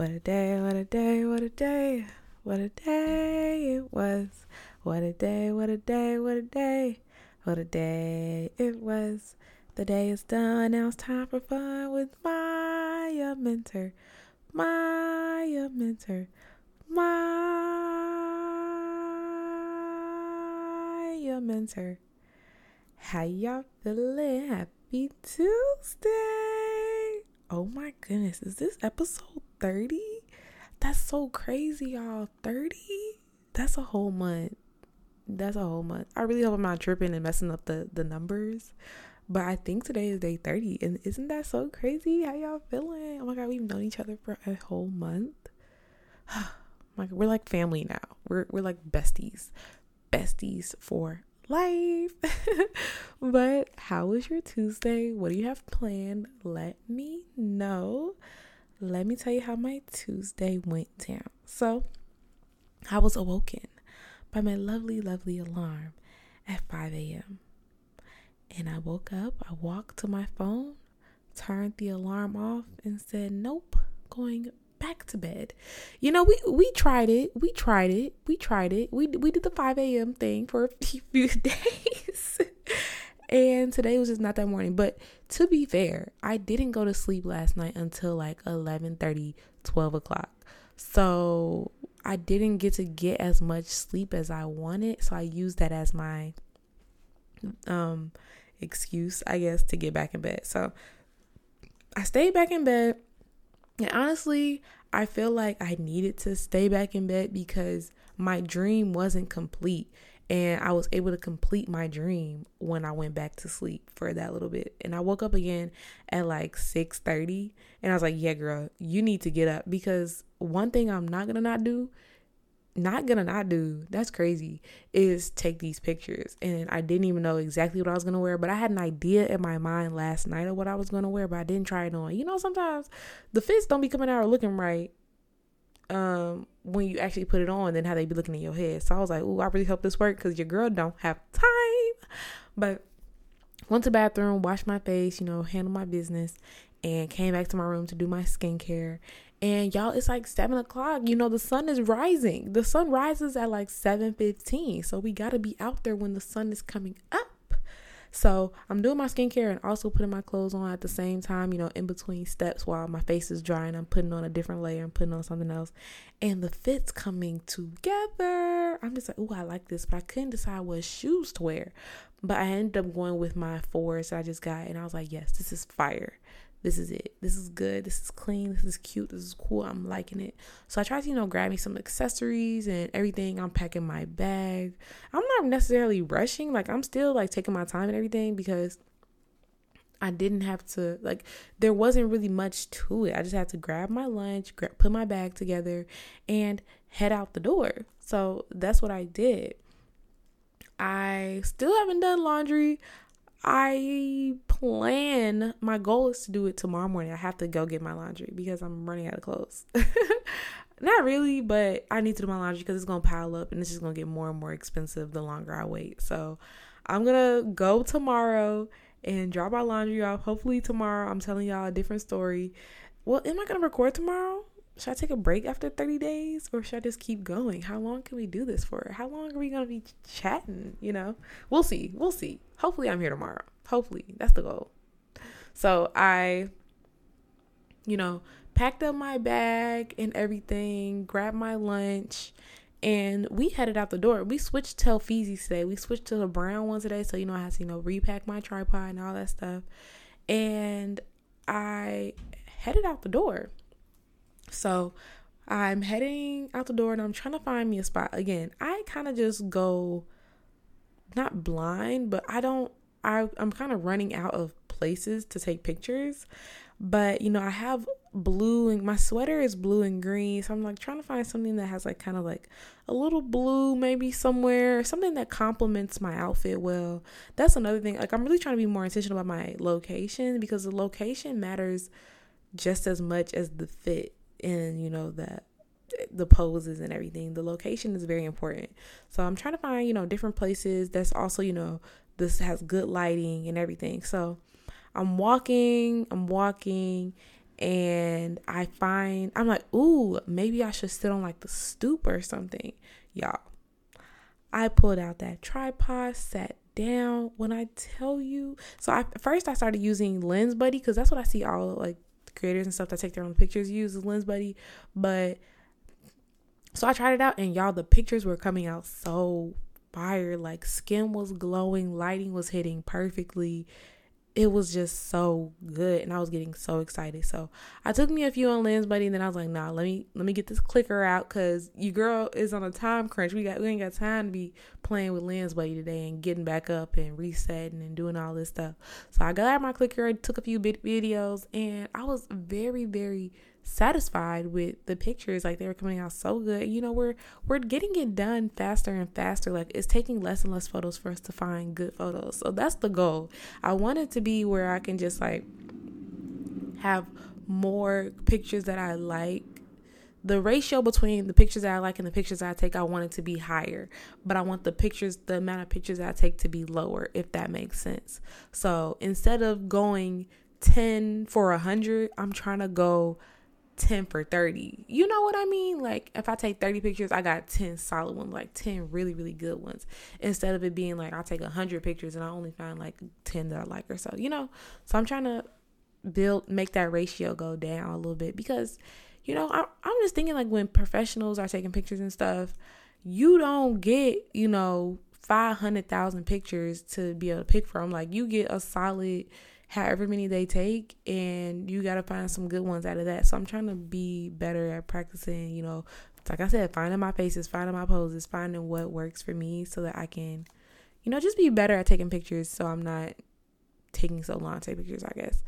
What a day, what a day, what a day, what a day it was. What a day, what a day, what a day, what a day it was. The day is done, now it's time for fun with Maya Mentor. Maya Mentor. Maya Mentor. How y'all feeling? Happy Tuesday. Oh my goodness, is this episode 30? That's so crazy, y'all. 30? That's a whole month. I really hope I'm not tripping and messing up the numbers. But I think today is day 30. And isn't that so crazy? How y'all feeling? Oh my God, we've known each other for a whole month. Like, we're like family now. We're like besties. Besties for life. But how was your Tuesday? What do you have planned? Let me know. Let me tell you how my Tuesday went down. So I was awoken by my lovely, lovely alarm at 5 a.m. And I woke up, I walked to my phone, turned the alarm off, and said, nope, going back to bed. You know, we tried it. We did the 5 a.m. thing for a few days. And today was just not that morning. But to be fair, I didn't go to sleep last night until like 11:30, 12 o'clock. So I didn't get as much sleep as I wanted. So I used that as my excuse, I guess, to get back in bed. So I stayed back in bed, and honestly, I feel like I needed to stay back in bed because my dream wasn't complete, and I was able to complete my dream when I went back to sleep for that little bit. And I woke up again at like 6:30, and I was like, yeah, girl, you need to get up, because one thing I'm not gonna not do, that's crazy, is take these pictures. And I didn't even know exactly what I was gonna wear, but I had an idea in my mind last night of what I was gonna wear, but I didn't try it on. You know, sometimes the fits don't be coming out or looking right when you actually put it on than how they be looking in your head. So I was like, ooh, I really hope this works, because your girl don't have time. But went to the bathroom, washed my face, you know, handled my business, and came back to my room to do my skincare. And y'all, it's like 7 o'clock, you know, the sun is rising. The sun rises at like 7:15. So we got to be out there when the sun is coming up. So I'm doing my skincare and also putting my clothes on at the same time, you know, in between steps while my face is drying. I'm putting on a different layer and putting on something else, and the fit's coming together. I'm just like, ooh, I like this, but I couldn't decide what shoes to wear. But I ended up going with my 4s that I just got, and I was like, yes, this is fire. This is it. This is good. This is clean. This is cute. This is cool. I'm liking it. So I tried to, you know, grab me some accessories and everything. I'm packing my bag. I'm not necessarily rushing. Like, I'm still like taking my time and everything, because I didn't have to, like, there wasn't really much to it. I just had to grab my lunch, put my bag together, and head out the door. So that's what I did. I still haven't done laundry. I plan, my goal is to do it tomorrow morning. I have to go get my laundry because I'm running out of clothes. Not really, but I need to do my laundry because it's going to pile up, and it's just going to get more and more expensive the longer I wait. So I'm going to go tomorrow and drop my laundry off. Hopefully tomorrow I'm telling y'all a different story. Well, am I going to record tomorrow? Should I take a break after 30 days, or should I just keep going? How long can we do this for? How long are we going to be chatting? You know, we'll see. Hopefully I'm here tomorrow. Hopefully that's the goal. So I, you know, packed up my bag and everything, grabbed my lunch, and we headed out the door. We switched to Telfeezies today. We switched to the brown ones today. So, you know, I had to, you know, repack my tripod and all that stuff. And I headed out the door. So I'm heading out the door, and I'm trying to find me a spot. Again, I kind of just go, not blind, but I'm kind of running out of places to take pictures. But, you know, I have blue, and my sweater is blue and green. So I'm like trying to find something that has like kind of like a little blue maybe somewhere, something that complements my outfit well. That's another thing. Like, I'm really trying to be more intentional about my location, because the location matters just as much as the fit. And, you know, the poses and everything, the location is very important. So I'm trying to find, you know, different places that's also, you know, this has good lighting and everything. So I'm walking, And I find, I'm like, ooh, maybe I should sit on like the stoop or something. Y'all, I pulled out that tripod, sat down. When I tell you, so I started using LensBuddy because that's what I see all like creators and stuff that take their own pictures use is LensBuddy. But so I tried it out, and y'all, the pictures were coming out so fire. Like, skin was glowing, lighting was hitting perfectly. It was just so good, and I was getting so excited. So I took me a few on LensBuddy, and then I was like, nah, let me get this clicker out, because your girl is on a time crunch. We ain't got time to be playing with LensBuddy today and getting back up and resetting and doing all this stuff. So I got out my clicker, I took a few videos, and I was very, very satisfied with the pictures. Like, they were coming out so good. You know, we're getting it done faster and faster. Like, it's taking less and less photos for us to find good photos. So that's the goal. I want it to be where I can just like have more pictures that I like. The ratio between the pictures that I like and the pictures that I take, I want it to be higher, but I want the amount of pictures that I take to be lower, if that makes sense. So instead of going 10 for 100, I'm trying to go 10 for 30. You know what I mean? Like, if I take 30 pictures, I got 10 solid ones, like 10 really, really good ones, instead of it being like I take 100 pictures and I only find like 10 that I like or so, you know? So I'm trying to make that ratio go down a little bit, because, you know, I'm just thinking, like, when professionals are taking pictures and stuff, you don't get, you know, 500,000 pictures to be able to pick from. Like, you get a solid however many they take, and you got to find some good ones out of that. So I'm trying to be better at practicing, you know, like I said, finding my faces, finding my poses, finding what works for me, so that I can, you know, just be better at taking pictures, so I'm not taking so long to take pictures, I guess.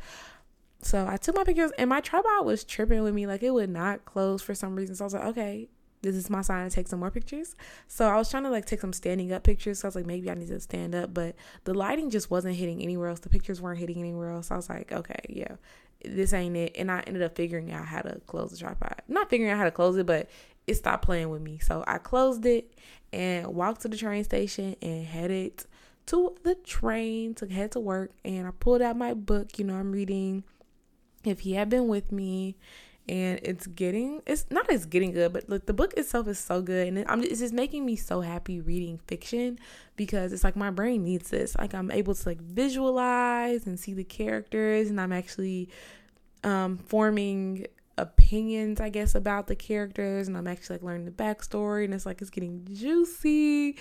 So I took my pictures, and my tripod was tripping with me. Like, it would not close for some reason. So I was like, okay, this is my sign to take some more pictures. So I was trying to like take some standing up pictures. So I was like, maybe I need to stand up, but the lighting just wasn't hitting anywhere else. The pictures weren't hitting anywhere else. So I was like, okay, yeah, this ain't it. And I ended up figuring out how to close the tripod. Not figuring out how to close it, but it stopped playing with me. So I closed it and walked to the train station and headed to the train to head to work. And I pulled out my book. You know, I'm reading If He Had Been With Me. And it's getting good, but like, the book itself is so good, and it's just making me so happy reading fiction, because it's like my brain needs this. Like, I'm able to like visualize and see the characters, and I'm actually forming opinions, I guess, about the characters, and I'm actually like learning the backstory, and it's like it's getting juicy,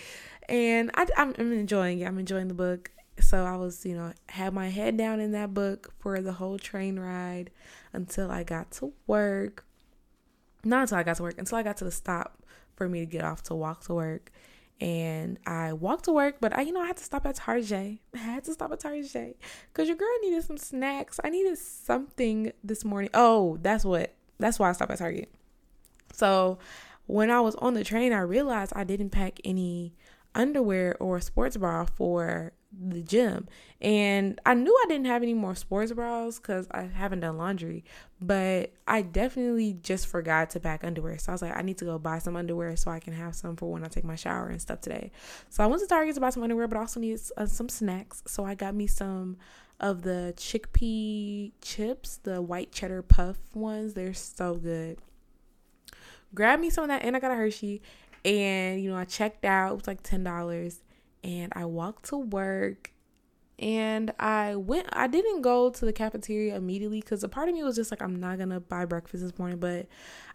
and I'm enjoying it. I'm enjoying the book. So I was, you know, had my head down in that book for the whole train ride until I got to work. Not until I got to work, until I got to the stop for me to get off to walk to work. And I walked to work, but I had to stop at Target. I had to stop at Target because your girl needed some snacks. I needed something this morning. Oh, that's why I stopped at Target. So when I was on the train, I realized I didn't pack any underwear or sports bra for the gym, and I knew I didn't have any more sports bras because I haven't done laundry, but I definitely just forgot to pack underwear. So I was like, I need to go buy some underwear so I can have some for when I take my shower and stuff today. So I went to Target to buy some underwear, but I also needed some snacks. So I got me some of the chickpea chips, the white cheddar puff ones. They're so good. Grabbed me some of that, and I got a Hershey, and, you know, I checked out. It was like $10. And I walked to work, and I didn't go to the cafeteria immediately, because a part of me was just like, I'm not going to buy breakfast this morning, but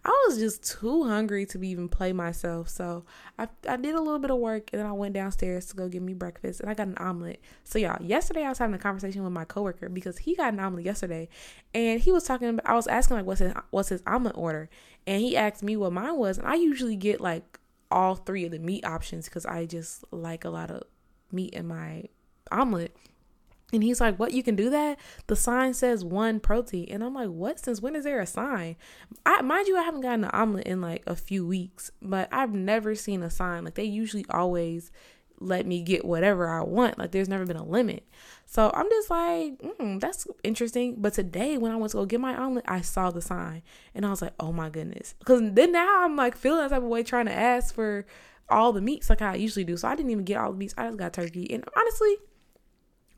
I was just too hungry to even play myself. So I did a little bit of work, and then I went downstairs to go get me breakfast, and I got an omelet. So y'all, yesterday I was having a conversation with my coworker because he got an omelet yesterday, and he was talking about, I was asking like, what's his omelet order? And he asked me what mine was. And I usually get like all three of the meat options because I just like a lot of meat in my omelet. And he's like, what, you can do that? The sign says 1 protein. And I'm like, what? Since when is there a sign? Mind you, I haven't gotten an omelet in like a few weeks, but I've never seen a sign. Like, they usually always let me get whatever I want. Like, there's never been a limit. So I'm just like, that's interesting. But today when I went to go get my omelet, I saw the sign, and I was like, oh my goodness. Because then now I'm like feeling that type of way trying to ask for all the meats like I usually do. So I didn't even get all the meats. I just got turkey. And honestly,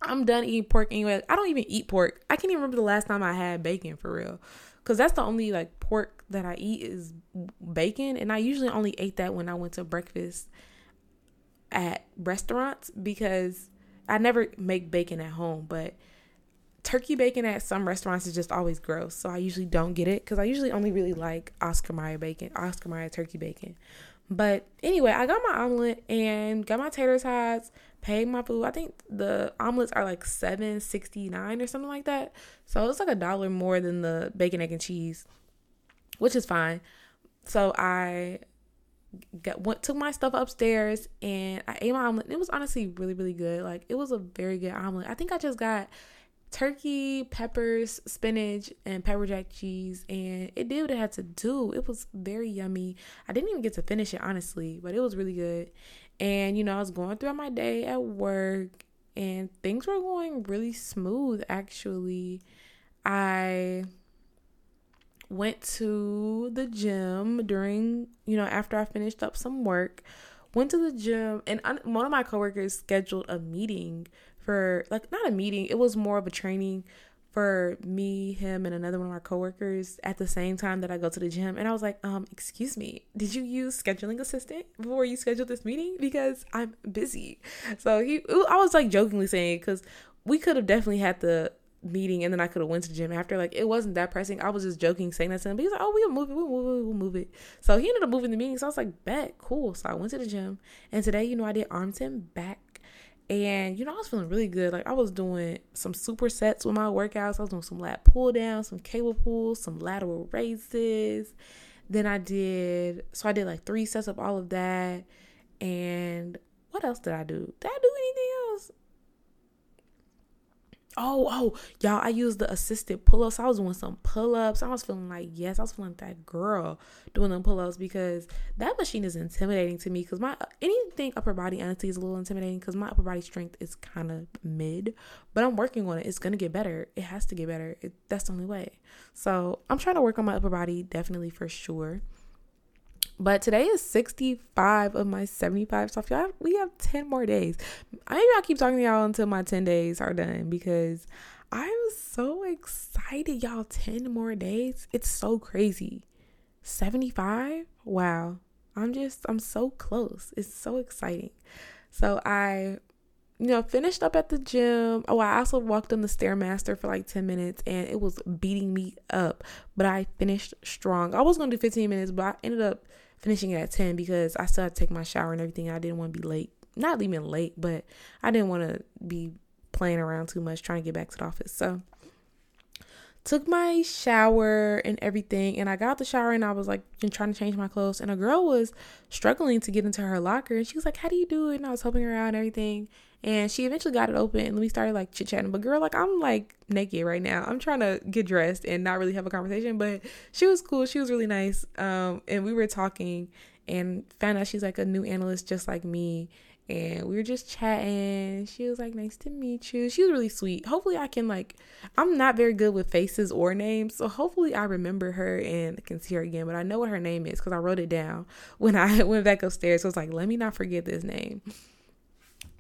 I'm done eating pork anyway. I don't even eat pork. I can't even remember the last time I had bacon for real. Because that's the only like pork that I eat is bacon. And I usually only ate that when I went to breakfast at restaurants, because I never make bacon at home. But turkey bacon at some restaurants is just always gross. So I usually don't get it, because I usually only really like Oscar Mayer bacon, Oscar Mayer turkey bacon. But anyway, I got my omelet and got my tater tots, paid my food. I think the omelets are like $7.69 or something like that. So it's like $1 more than the bacon, egg, and cheese, which is fine. So I took my stuff upstairs and I ate my omelet. It was honestly really, really good. Like, it was a very good omelet. I think I just got turkey, peppers, spinach, and pepper jack cheese, and it did what it had to do. It was very yummy. I didn't even get to finish it, honestly, but it was really good. And you know, I was going throughout my day at work and things were going really smooth. Actually, I went to the gym during, you know, after I finished up some work, went to the gym, and one of my coworkers scheduled a meeting for, like, not a meeting, it was more of a training for me, him, and another one of our coworkers at the same time that I go to the gym. And I was like, excuse me, did you use scheduling assistant before you scheduled this meeting? Because I'm busy. So I was like jokingly saying, because we could have definitely had the meeting and then I could have went to the gym after. Like, it wasn't that pressing. I was just joking saying that to him, but he's like, oh, we'll move it. So he ended up moving the meeting. So I was like, bet, cool. So I went to the gym, and today, you know, I did arms and back. And, you know, I was feeling really good. Like, I was doing some supersets with my workouts. I was doing some lat pull downs, some cable pulls, some lateral raises. Then I did like 3 sets of all of that. And what else did I do? Did I do anything else? Oh, y'all, I used the assisted pull-ups. I was doing some pull-ups. I was feeling like, yes, I was feeling that girl doing them pull-ups, because that machine is intimidating to me, because my anything upper body honestly is a little intimidating, because my upper body strength is kind of mid, but I'm working on it. It's going to get better. It has to get better. That's the only way. So I'm trying to work on my upper body, definitely, for sure. But today is 65 of my 75 stuff. Y'all, we have 10 more days. Maybe I'll keep talking to y'all until my 10 days are done, because I'm so excited, y'all. 10 more days. It's so crazy. 75? Wow. I'm so close. It's so exciting. So I, you know, finished up at the gym. Oh, I also walked on the Stairmaster for like 10 minutes and it was beating me up, but I finished strong. I was going to do 15 minutes, but I ended up finishing it at 10 because I still had to take my shower and everything. I didn't want to be late, not even late, but I didn't want to be playing around too much trying to get back to the office. So took my shower and everything, and I got out the shower and I was like trying to change my clothes, and a girl was struggling to get into her locker and she was like, how do you do it? And I was helping her out and everything, and she eventually got it open and we started like chit-chatting. But girl, like, I'm like naked right now. I'm trying to get dressed and not really have a conversation, but she was cool. She was really nice, and we were talking and found out she's like a new analyst just like me. And we were just chatting. She was like, nice to meet you. She was really sweet. Hopefully I can, like, I'm not very good with faces or names, so hopefully I remember her and can see her again. But I know what her name is because I wrote it down when I went back upstairs. So I was like, let me not forget this name.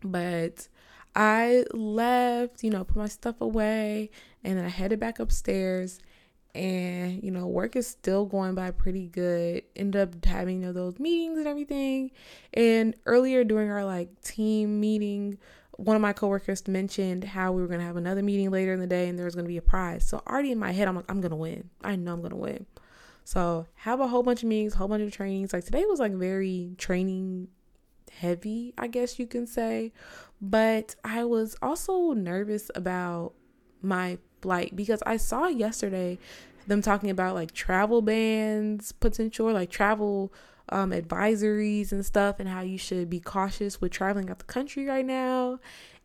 But I left, you know, put my stuff away, and then I headed back upstairs. And, you know, work is still going by pretty good. Ended up having, you know, those meetings and everything. And earlier during our like team meeting, one of my coworkers mentioned how we were going to have another meeting later in the day and there was going to be a prize. So already in my head, I'm like, I'm going to win. I know I'm going to win. So have a whole bunch of meetings, whole bunch of trainings. Like, today was like very training heavy, I guess you can say. But I was also nervous about my flight, because I saw yesterday them talking about like travel bans, potential like travel advisories and stuff, and how you should be cautious with traveling out the country right now.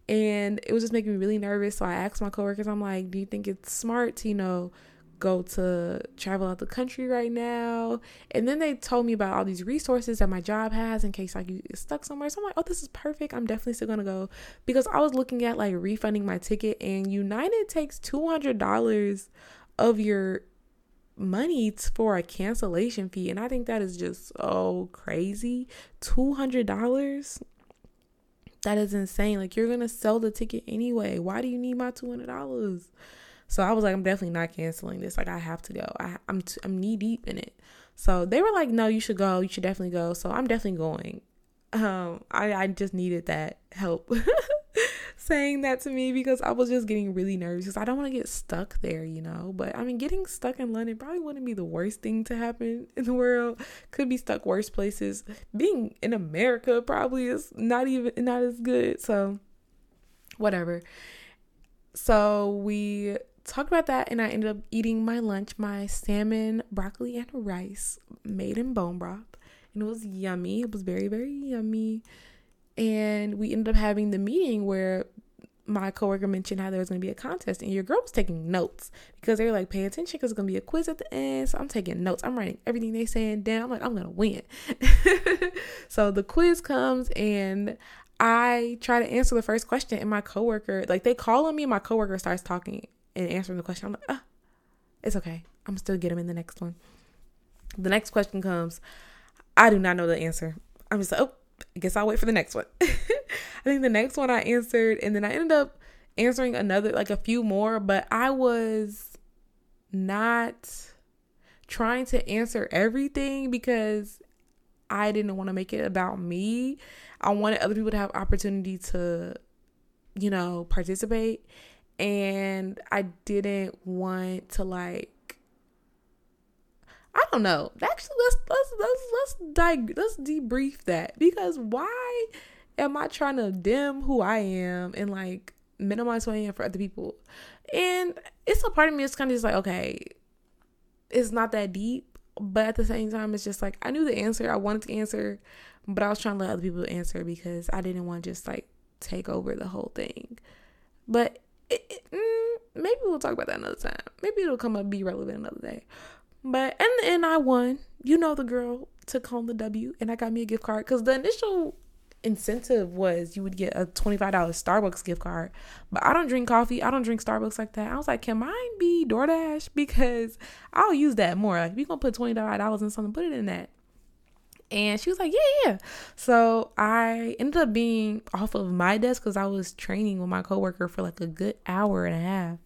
And it was just making me really nervous. So I asked my coworkers, I'm like, do you think it's smart to, you know, go to travel out the country right now? And then they told me about all these resources that my job has in case like you get stuck somewhere. So I'm like, oh, this is perfect. I'm definitely still gonna go, because I was looking at like refunding my ticket, and United takes $200 of your money for a cancellation fee, and I think that is just so crazy. $200, that is insane. Like, you're gonna sell the ticket anyway. Why do you need my $200? So I was like, I'm definitely not canceling this. Like, I have to go. I'm knee deep in it. So they were like, no, you should go. You should definitely go. So I'm definitely going. I just needed that help saying that to me, because I was just getting really nervous because I don't want to get stuck there, you know. But I mean, getting stuck in London probably wouldn't be the worst thing to happen in the world. Could be stuck worse places. Being in America probably is not as good. So whatever. So we talked about that, and I ended up eating my lunch, my salmon, broccoli, and rice made in bone broth. And it was yummy. It was very, very yummy. And we ended up having the meeting where my coworker mentioned how there was going to be a contest, and your girl was taking notes because they were like, pay attention because it's going to be a quiz at the end. So I'm taking notes. I'm writing everything they saying down. I'm like, I'm going to win. So the quiz comes, and I try to answer the first question, and my coworker, like, they call on me, and my coworker starts talking and answering the question. I'm like, it's okay. I'm still get them in the next one. The next question comes. I do not know the answer. I'm just like, oh, I guess I'll wait for the next one. I think the next one I answered, and then I ended up answering another, like a few more, but I was not trying to answer everything because I didn't want to make it about me. I wanted other people to have opportunity to, you know, participate, and I didn't want to, like, I don't know. Actually, let's debrief that, because why am I trying to dim who I am and like minimize who I am for other people? And it's a part of me that's kind of just like, okay, it's not that deep, but at the same time, it's just like I knew the answer, I wanted to answer, but I was trying to let other people answer because I didn't want to just like take over the whole thing. But maybe we'll talk about that another time. Maybe it'll come up, be relevant another day. But in the end, I won. You know, the girl took home the W, and I got me a gift card because the initial incentive was you would get a $25 Starbucks gift card. But I don't drink coffee. I don't drink Starbucks like that. I was like, can mine be DoorDash? Because I'll use that more. Like, if you're going to put $25 in something, put it in that. And she was like, yeah. So I ended up being off of my desk because I was training with my coworker for like a good hour and a half.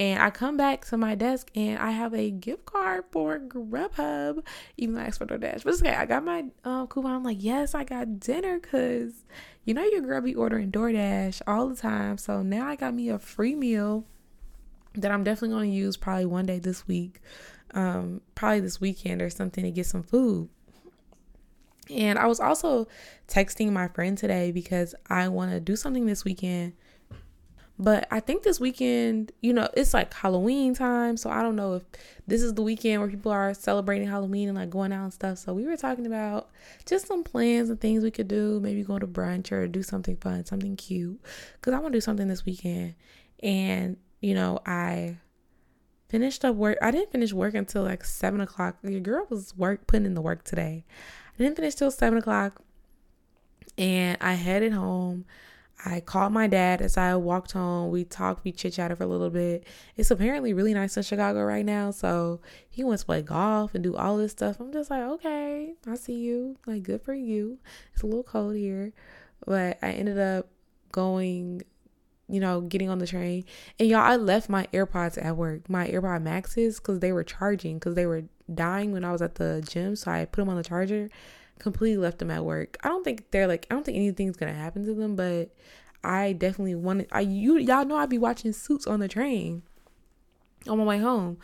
And I come back to my desk, and I have a gift card for Grubhub, even though I asked for DoorDash. But it's okay. I got my coupon. I'm like, yes, I got dinner because, you know, your girl be ordering DoorDash all the time. So now I got me a free meal that I'm definitely going to use probably one day this week, probably this weekend or something, to get some food. And I was also texting my friend today because I want to do something this weekend. But I think this weekend, you know, it's like Halloween time. So I don't know if this is the weekend where people are celebrating Halloween and like going out and stuff. So we were talking about just some plans and things we could do. Maybe go to brunch or do something fun, something cute. Because I want to do something this weekend. And, you know, I finished up work. I didn't finish work until like 7 o'clock. Your girl was putting in the work today. I didn't finish till 7 o'clock. And I headed home. I called my dad as I walked home. We talked, we chit-chatted for a little bit. It's apparently really nice in Chicago right now. So he wants to play golf and do all this stuff. I'm just like, okay, I see you. Like, good for you. It's a little cold here. But I ended up going, you know, getting on the train. And y'all, I left my AirPods at work, my AirPod Maxes, because they were charging, because they were dying when I was at the gym. So I put them on the charger. Completely left them at work. I don't think anything's gonna happen to them, but I definitely wanted. Y'all know I'd be watching Suits on the train on my way home,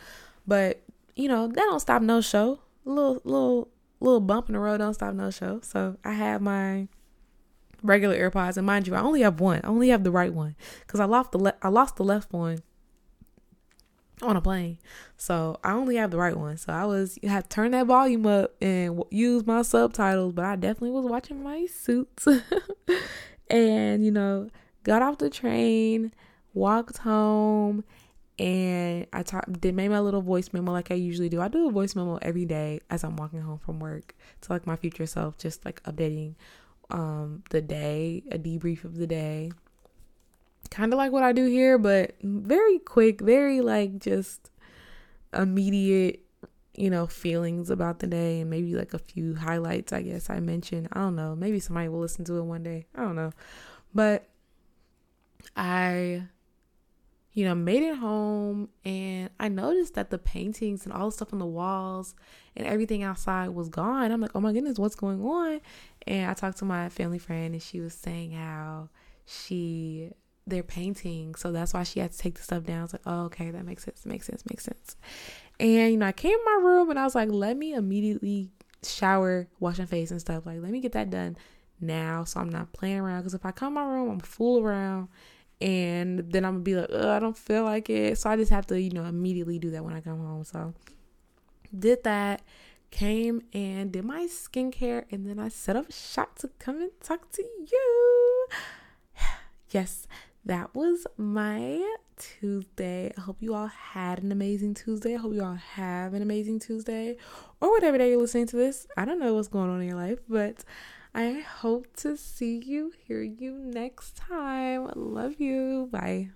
but you know that don't stop no show. Little bump in the road don't stop no show. So I had my regular AirPods, and mind you, I only have one. I only have the right one because I lost the left one on a plane, so I only have the right one. So I had to turn that volume up and use my subtitles, but I definitely was watching my Suits. And you know, got off the train, walked home, and I made my little voice memo like I usually do. I do a voice memo every day as I'm walking home from work to like my future self, just like updating the day, a debrief of the day. Kind of like what I do here, but very quick, very like just immediate, you know, feelings about the day, and maybe like a few highlights, I guess I mentioned. I don't know. Maybe somebody will listen to it one day. I don't know. But I, you know, made it home, and I noticed that the paintings and all the stuff on the walls and everything outside was gone. I'm like, oh my goodness, what's going on? And I talked to my family friend, and she was saying how they're painting, so that's why she had to take the stuff down. I was like, oh, okay, that makes sense. And, you know, I came to my room, and I was like, let me immediately shower, wash my face and stuff. Like, let me get that done now, so I'm not playing around, because if I come to my room, I'm fool around. And then I'm gonna be like, I don't feel like it. So I just have to, you know, immediately do that when I come home. So did that, came and did my skincare, and then I set up a shop to come and talk to you. Yes, that was my Tuesday. I hope you all had an amazing Tuesday. I hope you all have an amazing Tuesday, or whatever day you're listening to this. I don't know what's going on in your life, but I hope to see you, hear you next time. Love you. Bye.